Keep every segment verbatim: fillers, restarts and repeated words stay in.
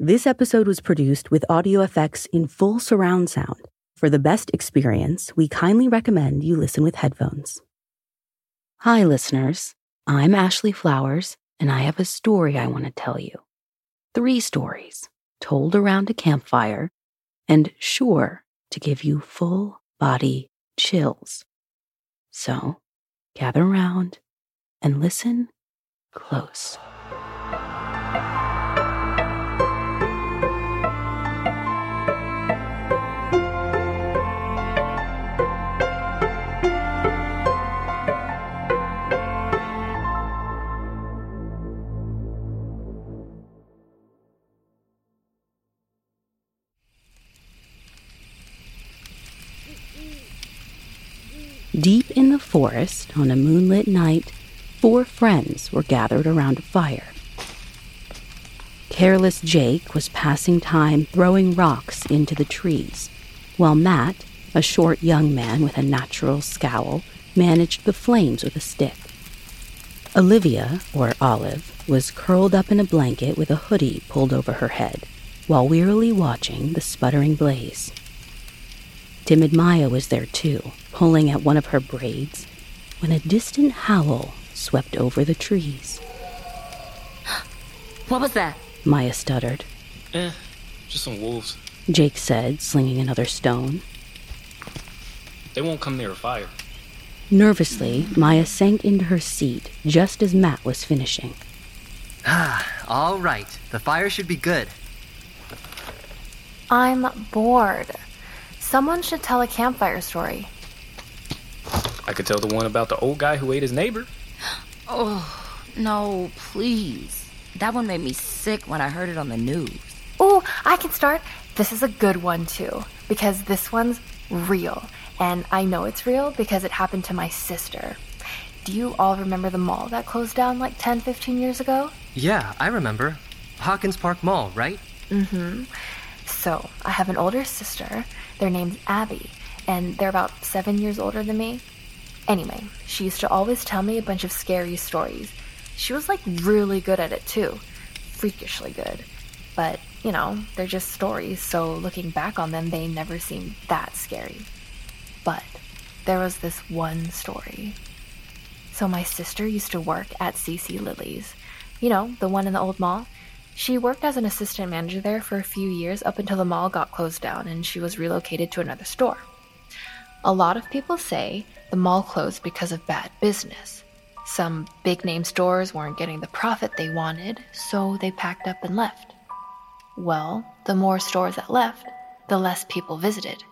This episode was produced with audio effects in full surround sound. For the best experience, we kindly recommend you listen with headphones. Hi, listeners. I'm Ashley Flowers, and I have a story I want to tell you. Three stories, told around a campfire, and sure to give you full body chills. So, gather around and listen close. Deep in the forest, on a moonlit night, four friends were gathered around a fire. Careless Jake was passing time throwing rocks into the trees, while Matt, a short young man with a natural scowl, managed the flames with a stick. Olivia, or Olive, was curled up in a blanket with a hoodie pulled over her head, while wearily watching the sputtering blaze. Timid Maya was there too, pulling at one of her braids, when a distant howl swept over the trees. What was that? Maya stuttered. Eh, just some wolves, Jake said, slinging another stone. They won't come near a fire. Nervously, Maya sank into her seat just as Matt was finishing. Ah, all right. The fire should be good. I'm bored. Someone should tell a campfire story. I could tell the one about the old guy who ate his neighbor. Oh, no, please. That one made me sick when I heard it on the news. Oh, I can start. This is a good one, too, because this one's real. And I know it's real because it happened to my sister. Do you all remember the mall that closed down like ten, fifteen years ago? Yeah, I remember. Hawkins Park Mall, right? Mm-hmm. So, I have an older sister. Their name's Abby, and they're about seven years older than me. Anyway, she used to always tell me a bunch of scary stories. She was, like, really good at it, too. Freakishly good. But, you know, they're just stories, so looking back on them, they never seemed that scary. But there was this one story. So my sister used to work at C C Lily's. You know, the one in the old mall. She worked as an assistant manager there for a few years up until the mall got closed down and she was relocated to another store. A lot of people say the mall closed because of bad business. Some big-name stores weren't getting the profit they wanted, so they packed up and left. Well, the more stores that left, the less people visited.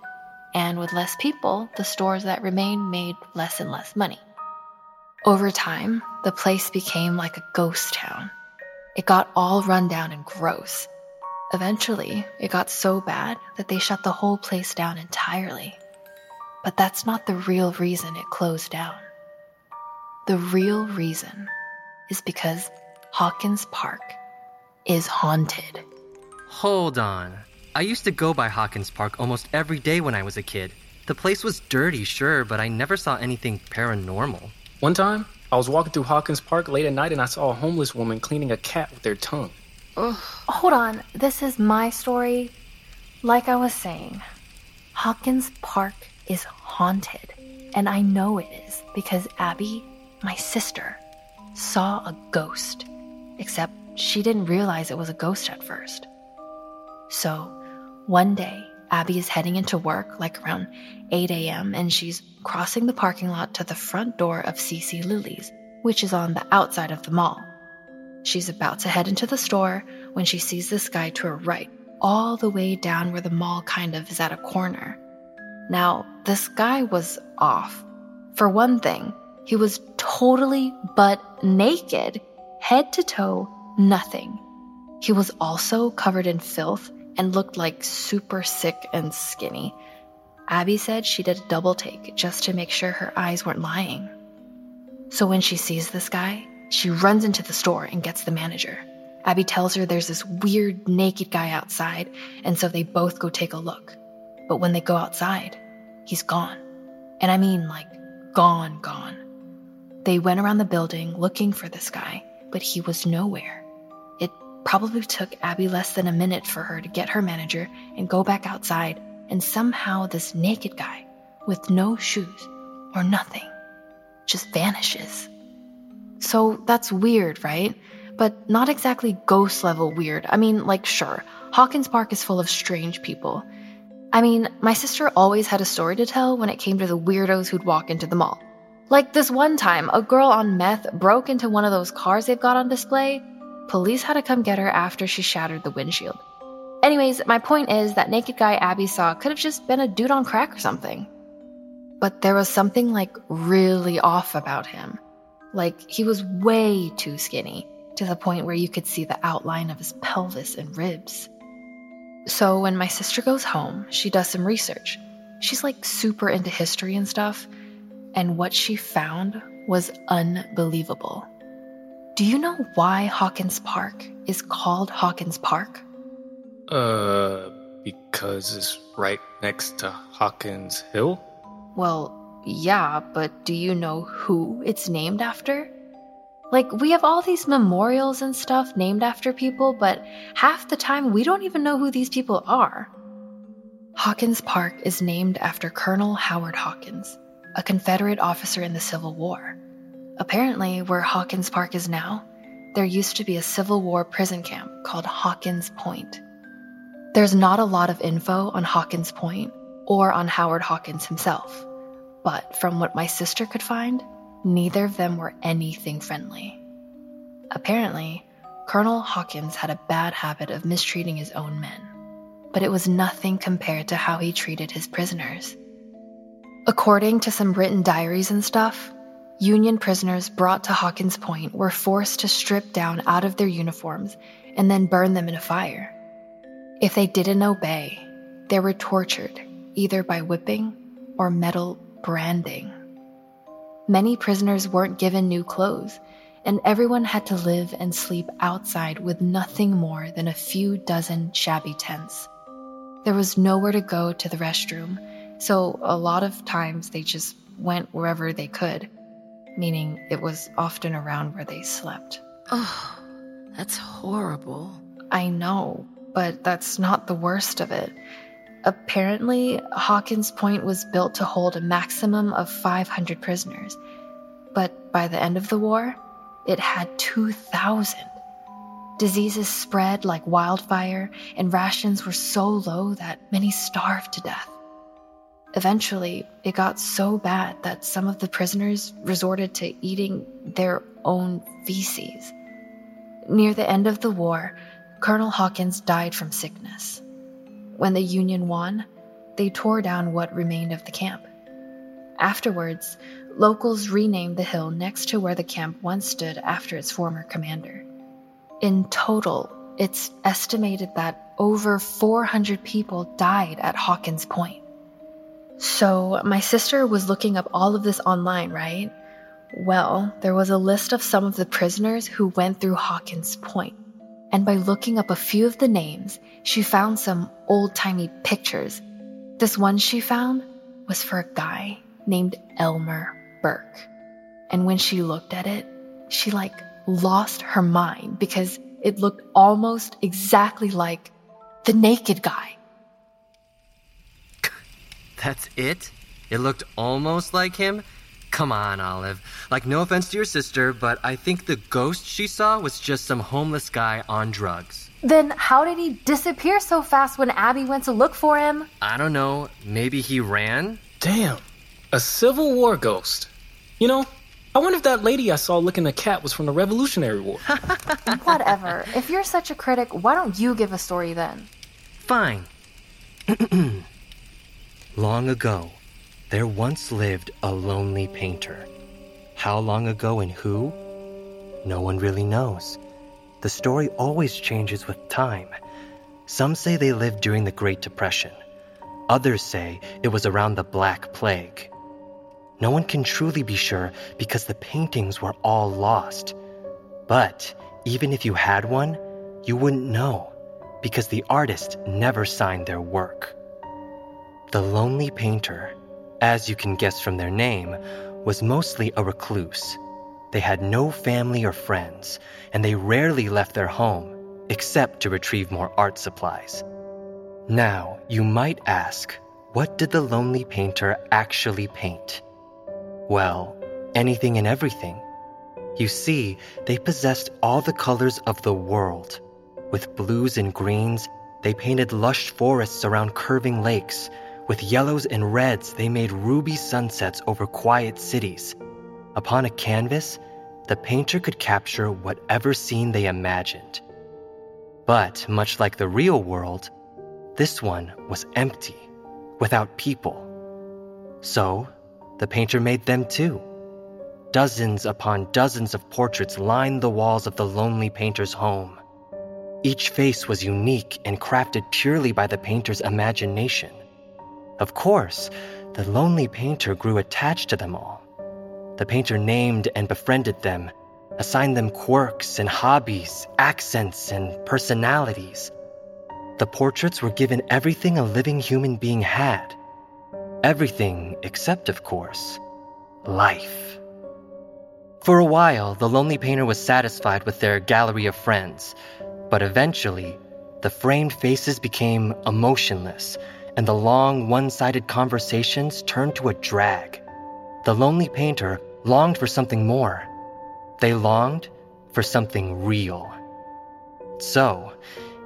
And with less people, the stores that remained made less and less money. Over time, the place became like a ghost town. It got all run down and gross. Eventually, it got so bad that they shut the whole place down entirely. But that's not the real reason it closed down. The real reason is because Hawkins Park is haunted. Hold on. I used to go by Hawkins Park almost every day when I was a kid. The place was dirty, sure, but I never saw anything paranormal. One time, I was walking through Hawkins Park late at night and I saw a homeless woman cleaning a cat with their tongue. Ugh. Hold on, this is my story. Like I was saying, Hawkins Park is haunted. And I know it is because Abby, my sister, saw a ghost. Except she didn't realize it was a ghost at first. So, one day, Abby is heading into work like around eight a.m. and she's crossing the parking lot to the front door of C C Lily's, which is on the outside of the mall. She's about to head into the store when she sees this guy to her right, all the way down where the mall kind of is at a corner. Now, this guy was off. For one thing, he was totally butt naked, head to toe, nothing. He was also covered in filth and looked like super sick and skinny. Abby said she did a double take just to make sure her eyes weren't lying. So when she sees this guy, she runs into the store and gets the manager. Abby tells her there's this weird naked guy outside, and so they both go take a look. But when they go outside, he's gone. And I mean, like, gone, gone. They went around the building looking for this guy, but he was nowhere. It probably took Abby less than a minute for her to get her manager and go back outside, and somehow this naked guy, with no shoes or nothing, just vanishes. So that's weird, right? But not exactly ghost-level weird. I mean, like, sure, Hawkins Park is full of strange people. I mean, my sister always had a story to tell when it came to the weirdos who'd walk into the mall. Like this one time, a girl on meth broke into one of those cars they've got on display. Police had to come get her after she shattered the windshield. Anyways, my point is that naked guy Abby saw could have just been a dude on crack or something. But there was something, like, really off about him. Like, he was way too skinny, to the point where you could see the outline of his pelvis and ribs. So when my sister goes home, she does some research. She's, like, super into history and stuff, and what she found was unbelievable. Do you know why Hawkins Park is called Hawkins Park? Uh, because it's right next to Hawkins Hill? Well, yeah, but do you know who it's named after? Like, we have all these memorials and stuff named after people, but half the time we don't even know who these people are. Hawkins Park is named after Colonel Howard Hawkins, a Confederate officer in the Civil War. Apparently, where Hawkins Park is now, there used to be a Civil War prison camp called Hawkins Point. There's not a lot of info on Hawkins Point or on Howard Hawkins himself, but from what my sister could find, neither of them were anything friendly. Apparently, Colonel Hawkins had a bad habit of mistreating his own men, but it was nothing compared to how he treated his prisoners. According to some written diaries and stuff, Union prisoners brought to Hawkins Point were forced to strip down out of their uniforms and then burn them in a fire. If they didn't obey, they were tortured, either by whipping or metal branding. Many prisoners weren't given new clothes, and everyone had to live and sleep outside with nothing more than a few dozen shabby tents. There was nowhere to go to the restroom, so a lot of times they just went wherever they could, meaning it was often around where they slept. Oh, that's horrible. I know, but that's not the worst of it. Apparently, Hawkins Point was built to hold a maximum of five hundred prisoners, but by the end of the war, it had two thousand. Diseases spread like wildfire, and rations were so low that many starved to death. Eventually, it got so bad that some of the prisoners resorted to eating their own feces. Near the end of the war, Colonel Hawkins died from sickness. When the Union won, they tore down what remained of the camp. Afterwards, locals renamed the hill next to where the camp once stood after its former commander. In total, it's estimated that over four hundred people died at Hawkins Point. So, my sister was looking up all of this online, right? Well, there was a list of some of the prisoners who went through Hawkins Point. And by looking up a few of the names, she found some old-timey pictures. This one she found was for a guy named Elmer Burke. And when she looked at it, she, like, lost her mind because it looked almost exactly like the naked guy. That's it? It looked almost like him? Come on, Olive. Like, no offense to your sister, but I think the ghost she saw was just some homeless guy on drugs. Then how did he disappear so fast when Abby went to look for him? I don't know. Maybe he ran? Damn. A Civil War ghost. You know, I wonder if that lady I saw licking a cat was from the Revolutionary War. Whatever. If you're such a critic, why don't you give a story then? Fine. Long ago, there once lived a lonely painter. How long ago and who? No one really knows. The story always changes with time. Some say they lived during the Great Depression. Others say it was around the Black Plague. No one can truly be sure because the paintings were all lost. But even if you had one, you wouldn't know because the artist never signed their work. The lonely painter, as you can guess from their name, was mostly a recluse. They had no family or friends, and they rarely left their home. except to retrieve more art supplies. Now, you might ask, what did the lonely painter actually paint? Well, anything and everything. You see, they possessed all the colors of the world. With blues and greens, they painted lush forests around curving lakes. With yellows and reds, they made ruby sunsets over quiet cities. Upon a canvas, the painter could capture whatever scene they imagined. But, much like the real world, this one was empty, without people. So, the painter made them too. Dozens upon dozens of portraits lined the walls of the lonely painter's home. Each face was unique and crafted purely by the painter's imagination. Of course, the lonely painter grew attached to them all. The painter named and befriended them, assigned them quirks and hobbies, accents and personalities. The portraits were given everything a living human being had. Everything except, of course, life. For a while, the lonely painter was satisfied with their gallery of friends, but eventually, the framed faces became emotionless, and the long, one-sided conversations turned to a drag. The lonely painter longed for something more. They longed for something real. So,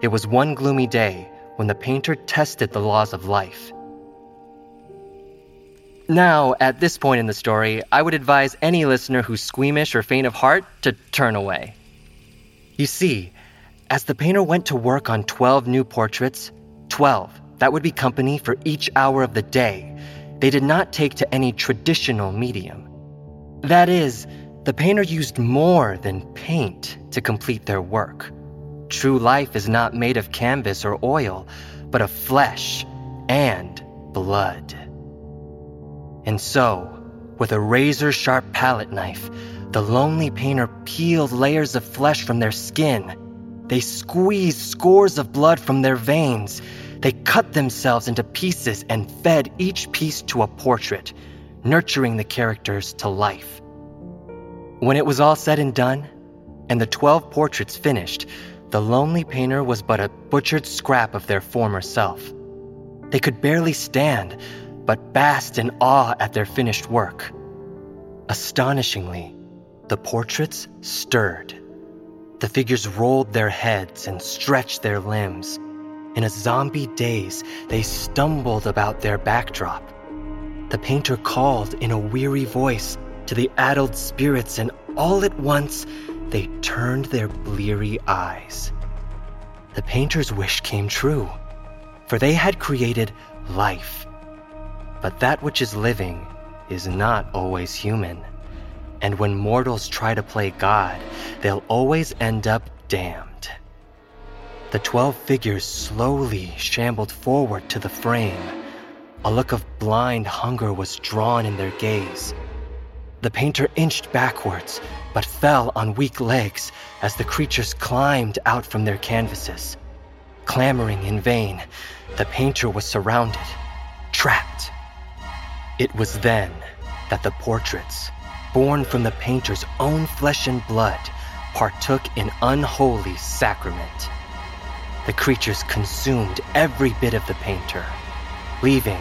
it was one gloomy day when the painter tested the laws of life. Now, at this point in the story, I would advise any listener who's squeamish or faint of heart to turn away. You see, as the painter went to work on twelve new portraits, twelve, that would be company for each hour of the day. They did not take to any traditional medium. That is, the painter used more than paint to complete their work. True life is not made of canvas or oil, but of flesh and blood. And so, with a razor-sharp palette knife, the lonely painter peeled layers of flesh from their skin. They squeezed scores of blood from their veins. They cut themselves into pieces and fed each piece to a portrait, nurturing the characters to life. When it was all said and done, and the twelve portraits finished, the lonely painter was but a butchered scrap of their former self. They could barely stand, but basked in awe at their finished work. Astonishingly, the portraits stirred. The figures rolled their heads and stretched their limbs. In a zombie daze, they stumbled about their backdrop. The painter called in a weary voice to the addled spirits, and all at once, they turned their bleary eyes. The painter's wish came true, for they had created life. But that which is living is not always human, and when mortals try to play God, they'll always end up damned. The twelve figures slowly shambled forward to the frame. A look of blind hunger was drawn in their gaze. The painter inched backwards, but fell on weak legs as the creatures climbed out from their canvases. Clamoring in vain, the painter was surrounded, trapped. It was then that the portraits, born from the painter's own flesh and blood, partook in unholy sacrament. The creatures consumed every bit of the painter, leaving,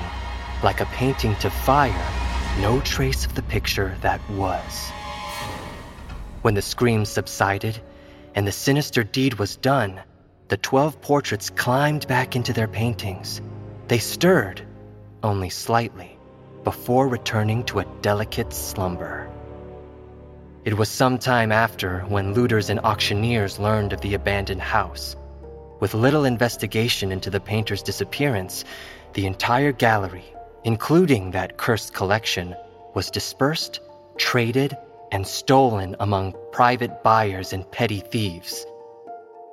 like a painting to fire, no trace of the picture that was. When the screams subsided and the sinister deed was done, the twelve portraits climbed back into their paintings. They stirred, only slightly, before returning to a delicate slumber. It was some time after when looters and auctioneers learned of the abandoned house. With little investigation into the painter's disappearance, the entire gallery, including that cursed collection, was dispersed, traded, and stolen among private buyers and petty thieves.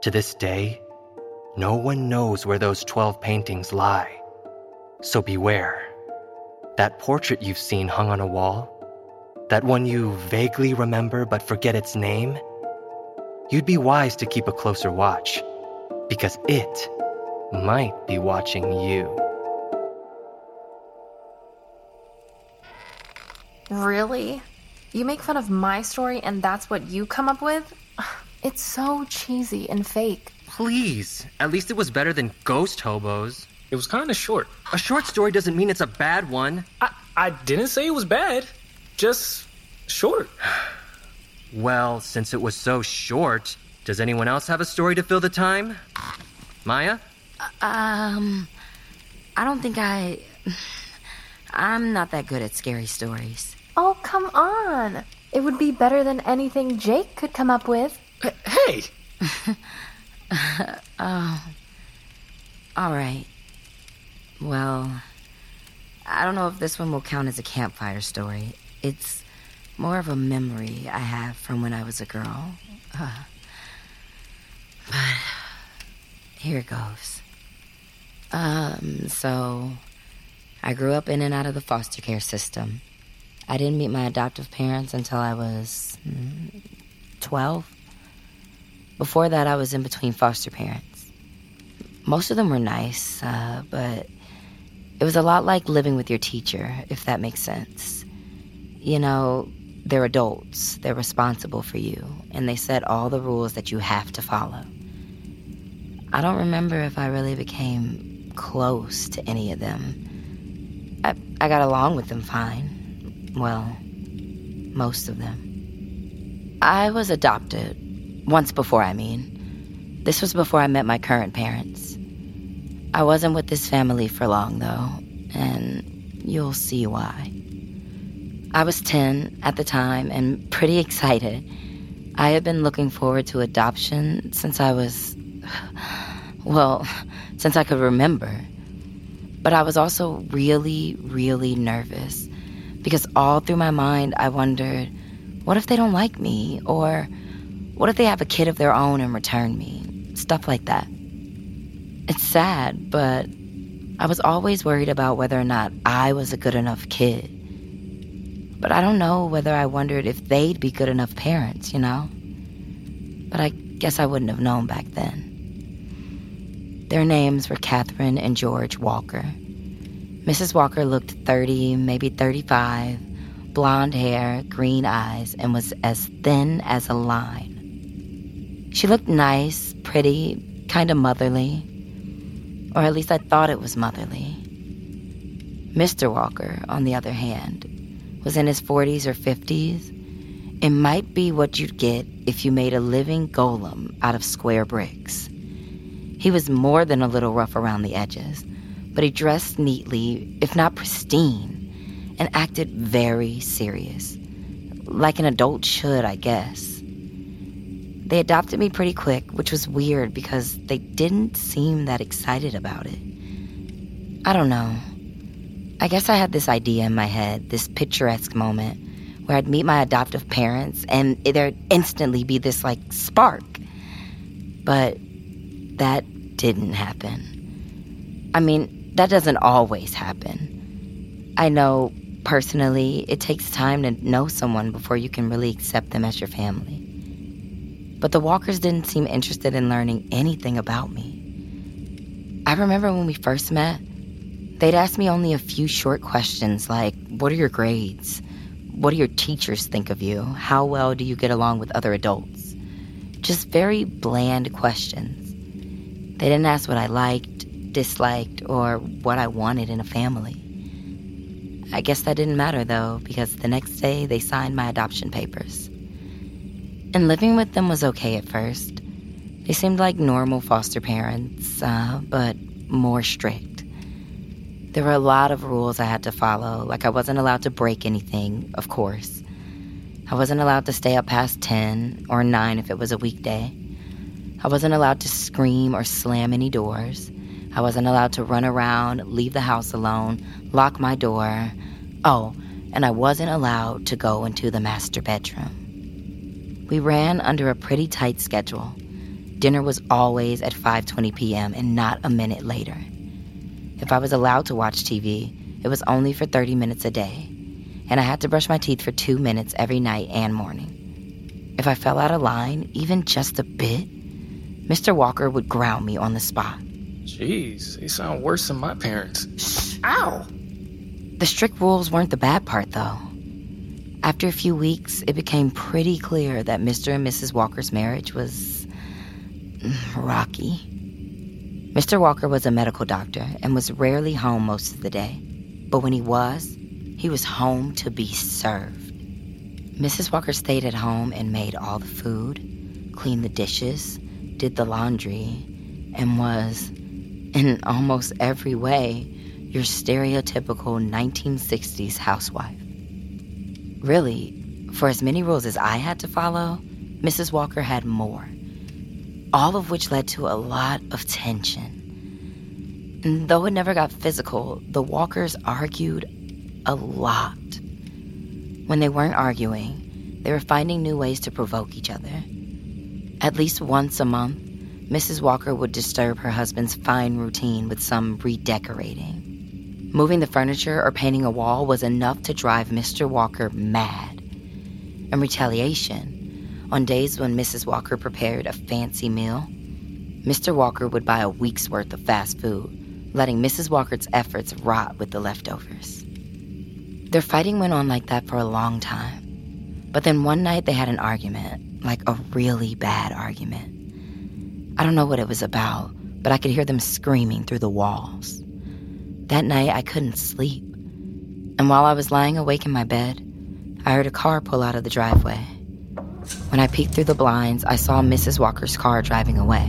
To this day, no one knows where those twelve paintings lie. So beware. That portrait you've seen hung on a wall, that one you vaguely remember but forget its name, you'd be wise to keep a closer watch, because it might be watching you. Really? You make fun of my story and that's what you come up with? It's so cheesy and fake. Please. At least it was better than Ghost Hobos. It was kind of short. A short story doesn't mean it's a bad one. I, I didn't say it was bad. Just short. Well, since it was so short, does anyone else have a story to fill the time? Maya? Uh, um, I don't think I... I'm not that good at scary stories. Oh, come on. It would be better than anything Jake could come up with. Hey! Oh. All right. Well, I don't know if this one will count as a campfire story. It's more of a memory I have from when I was a girl. Uh, but here it goes. Um, so I grew up in and out of the foster care system. I didn't meet my adoptive parents until I was twelve. Before that, I was in between foster parents. Most of them were nice, uh, but it was a lot like living with your teacher, if that makes sense. You know, they're adults, they're responsible for you, and they set all the rules that you have to follow. I don't remember if I really became close to any of them. I, I got along with them fine. Well, most of them. I was adopted. Once before, I mean. This was before I met my current parents. I wasn't with this family for long, though, and you'll see why. I was ten at the time and pretty excited. I had been looking forward to adoption since I was... well, since I could remember. But I was also really, really nervous, because all through my mind I wondered, what if they don't like me, or... what if they have a kid of their own and return me? Stuff like that. It's sad, but I was always worried about whether or not I was a good enough kid. But I don't know whether I wondered if they'd be good enough parents, you know? But I guess I wouldn't have known back then. Their names were Catherine and George Walker. Missus Walker looked thirty, maybe thirty-five, blonde hair, green eyes, and was as thin as a line. She looked nice, pretty, kind of motherly. Or at least I thought it was motherly. Mister Walker, on the other hand, was in his forties or fifties. It might be what you'd get if you made a living golem out of square bricks. He was more than a little rough around the edges, but he dressed neatly, if not pristine, and acted very serious. Like an adult should, I guess. They adopted me pretty quick, which was weird because they didn't seem that excited about it. I don't know. I guess I had this idea in my head, this picturesque moment, where I'd meet my adoptive parents and there'd instantly be this, like, spark. But that didn't happen. I mean, that doesn't always happen. I know, personally, it takes time to know someone before you can really accept them as your family. But the Walkers didn't seem interested in learning anything about me. I remember when we first met, they'd ask me only a few short questions like, what are your grades? What do your teachers think of you? How well do you get along with other adults? Just very bland questions. They didn't ask what I liked, disliked, or what I wanted in a family. I guess that didn't matter, though, because the next day they signed my adoption papers. And living with them was okay at first. They seemed like normal foster parents, uh, but more strict. There were a lot of rules I had to follow, like I wasn't allowed to break anything, of course. I wasn't allowed to stay up past ten or nine if it was a weekday. I wasn't allowed to scream or slam any doors. I wasn't allowed to run around, leave the house alone, lock my door. Oh, and I wasn't allowed to go into the master bedroom. We ran under a pretty tight schedule. Dinner was always at five twenty p.m. and not a minute later. If I was allowed to watch T V, it was only for thirty minutes a day, and I had to brush my teeth for two minutes every night and morning. If I fell out of line, even just a bit, Mister Walker would ground me on the spot. Jeez, they sound worse than my parents. Shh. Ow! The strict rules weren't the bad part, though. After a few weeks, it became pretty clear that Mister and Missus Walker's marriage was rocky. Mister Walker was a medical doctor and was rarely home most of the day. But when he was, he was home to be served. Missus Walker stayed at home and made all the food, cleaned the dishes, did the laundry, and was, in almost every way, your stereotypical nineteen sixties housewife. Really, for as many rules as I had to follow, Missus Walker had more, all of which led to a lot of tension. And though it never got physical, the Walkers argued a lot. When they weren't arguing, they were finding new ways to provoke each other. At least once a month, Missus Walker would disturb her husband's fine routine with some redecorating. Moving the furniture or painting a wall was enough to drive Mister Walker mad. In retaliation, on days when Missus Walker prepared a fancy meal, Mister Walker would buy a week's worth of fast food, letting Missus Walker's efforts rot with the leftovers. Their fighting went on like that for a long time, but then one night they had an argument, like a really bad argument. I don't know what it was about, but I could hear them screaming through the walls. That night, I couldn't sleep. And while I was lying awake in my bed, I heard a car pull out of the driveway. When I peeked through the blinds, I saw Missus Walker's car driving away.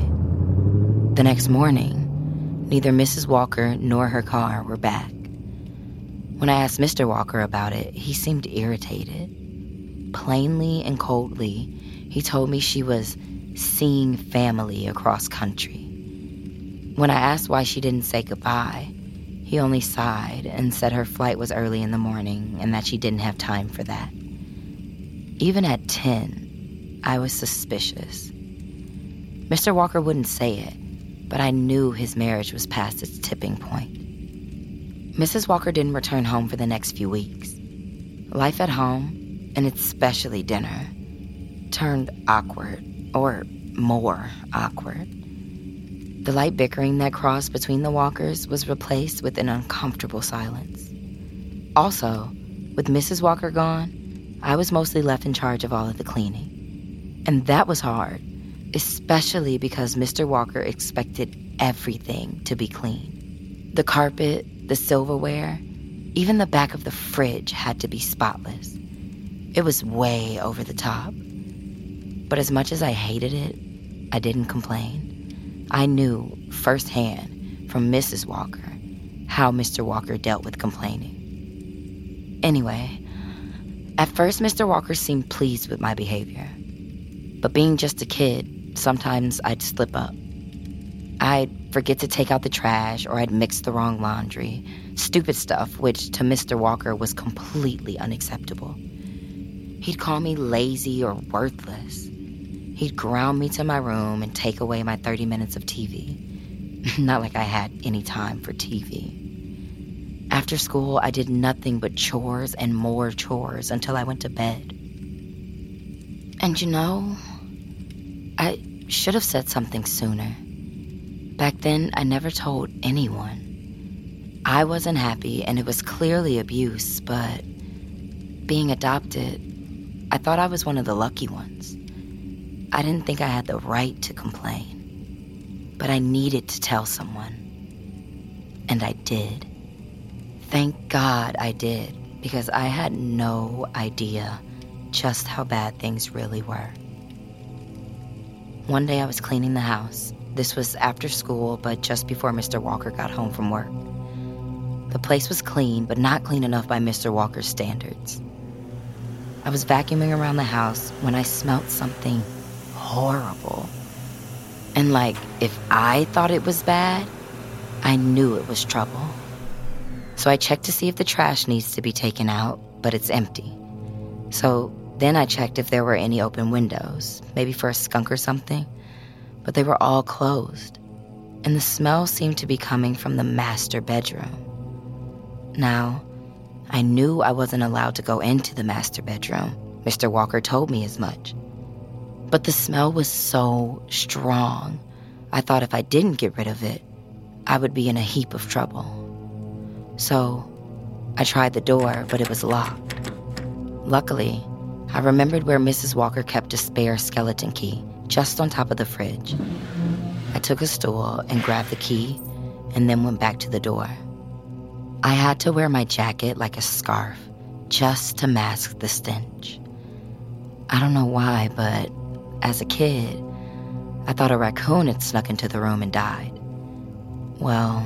The next morning, neither Missus Walker nor her car were back. When I asked Mister Walker about it, he seemed irritated. Plainly and coldly, he told me she was seeing family across country. When I asked why she didn't say goodbye, he only sighed and said her flight was early in the morning and that she didn't have time for that. Even at ten, I was suspicious. Mister Walker wouldn't say it, but I knew his marriage was past its tipping point. Missus Walker didn't return home for the next few weeks. Life at home, and especially dinner, turned awkward. Or more awkward. The light bickering that crossed between the Walkers was replaced with an uncomfortable silence. Also, with Missus Walker gone, I was mostly left in charge of all of the cleaning. And that was hard, especially because Mister Walker expected everything to be clean. The carpet, the silverware, even the back of the fridge had to be spotless. It was way over the top. But as much as I hated it, I didn't complain. I knew firsthand from Missus Walker how Mister Walker dealt with complaining. Anyway, at first Mister Walker seemed pleased with my behavior. But being just a kid, sometimes I'd slip up. I'd forget to take out the trash, or I'd mix the wrong laundry. Stupid stuff, which to Mister Walker was completely unacceptable. He'd call me lazy or worthless. He'd ground me to my room and take away my thirty minutes of T V. Not like I had any time for T V. After school, I did nothing but chores and more chores until I went to bed. And you know, I should have said something sooner. Back then, I never told anyone. I wasn't happy, and it was clearly abuse, but being adopted, I thought I was one of the lucky ones. I didn't think I had the right to complain, but I needed to tell someone, and I did. Thank God I did, because I had no idea just how bad things really were. One day I was cleaning the house. This was after school, but just before Mister Walker got home from work. The place was clean, but not clean enough by Mister Walker's standards. I was vacuuming around the house when I smelled something horrible. And like, if I thought it was bad, I knew it was trouble. So I checked to see if the trash needs to be taken out, but it's empty. So then I checked if there were any open windows, maybe for a skunk or something, but they were all closed. And the smell seemed to be coming from the master bedroom. Now, I knew I wasn't allowed to go into the master bedroom. Mister Walker told me as much. But the smell was so strong, I thought if I didn't get rid of it, I would be in a heap of trouble. So I tried the door, but it was locked. Luckily, I remembered where Missus Walker kept a spare skeleton key, just on top of the fridge. I took a stool and grabbed the key and then went back to the door. I had to wear my jacket like a scarf just to mask the stench. I don't know why, but as a kid, I thought a raccoon had snuck into the room and died. Well,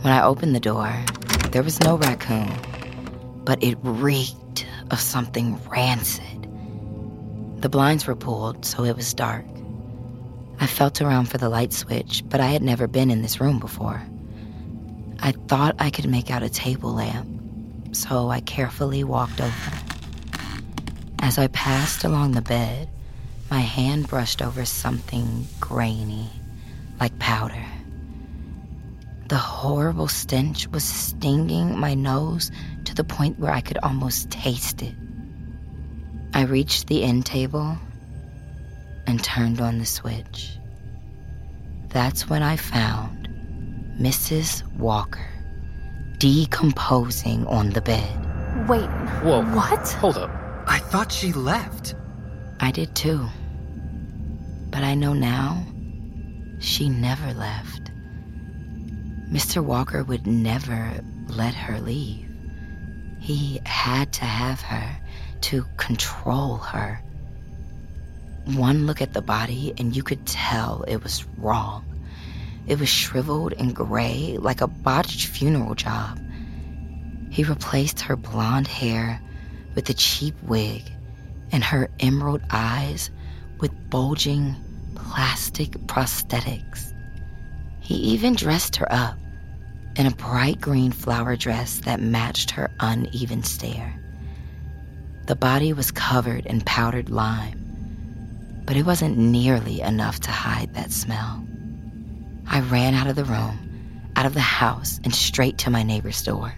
when I opened the door, there was no raccoon, but it reeked of something rancid. The blinds were pulled, so it was dark. I felt around for the light switch, but I had never been in this room before. I thought I could make out a table lamp, so I carefully walked over. As I passed along the bed, my hand brushed over something grainy, like powder. The horrible stench was stinging my nose to the point where I could almost taste it. I reached the end table and turned on the switch. That's when I found Missus Walker decomposing on the bed. Wait, whoa, what? Hold up. I thought she left. I did too. But I know now, she never left. Mister Walker would never let her leave. He had to have her, to control her. One look at the body and you could tell it was wrong. It was shriveled and gray like a botched funeral job. He replaced her blonde hair with a cheap wig and her emerald eyes with bulging plastic prosthetics. He even dressed her up in a bright green flower dress that matched her uneven stare. The body was covered in powdered lime, but it wasn't nearly enough to hide that smell. I ran out of the room, out of the house, and straight to my neighbor's door.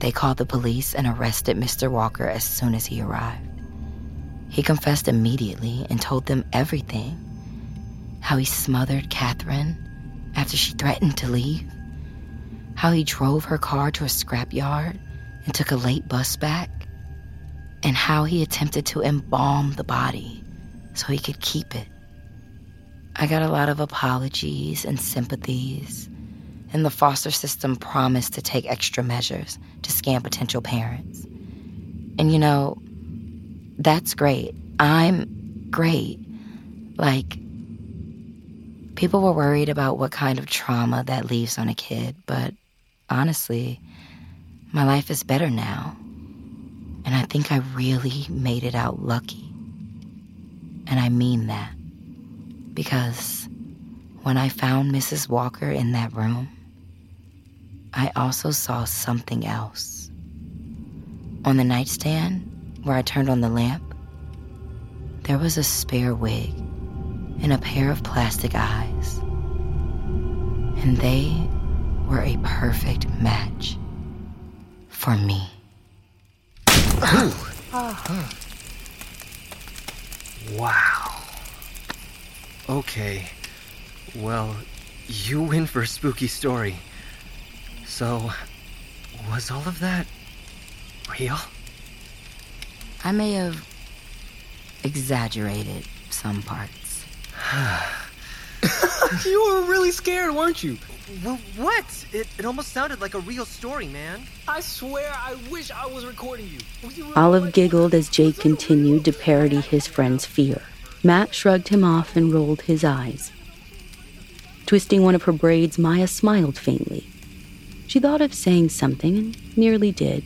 They called the police and arrested Mister Walker as soon as he arrived. He confessed immediately and told them everything. How he smothered Catherine after she threatened to leave. How he drove her car to a scrapyard and took a late bus back. And how he attempted to embalm the body so he could keep it. I got a lot of apologies and sympathies, and the foster system promised to take extra measures to scan potential parents. And you know, that's great. I'm great. Like, people were worried about what kind of trauma that leaves on a kid, but honestly, my life is better now. And I think I really made it out lucky. And I mean that, because when I found Missus Walker in that room, I also saw something else. On the nightstand, where I turned on the lamp, there was a spare wig and a pair of plastic eyes. And they were a perfect match for me. Oh. Wow. Okay. Well, you win for a spooky story. So, was all of that real? I may have exaggerated some parts. You were really scared, weren't you? W- what? It, it almost sounded like a real story, man. I swear, I wish I was recording you. Olive giggled as Jake continued to parody his friend's fear. Matt shrugged him off and rolled his eyes. Twisting one of her braids, Maya smiled faintly. She thought of saying something and nearly did,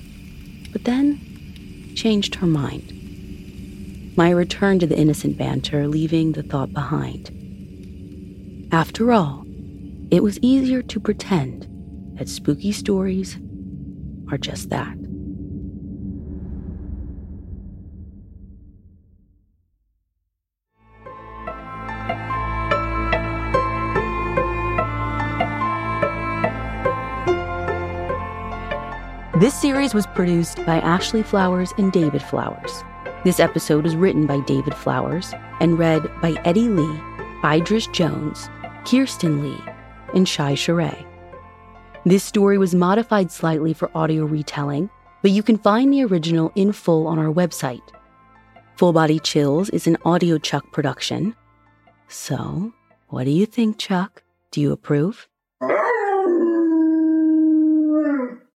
but then changed her mind. Maya returned to the innocent banter, leaving the thought behind. After all, it was easier to pretend that spooky stories are just that. This series was produced by Ashley Flowers and David Flowers. This episode was written by David Flowers and read by Eddie Lee, Idris Jones, Kirsten Lee, and Shai Sharae. This story was modified slightly for audio retelling, but you can find the original in full on our website. Full Body Chills is an Audio Chuck production, so What do you think, Chuck? Do you approve?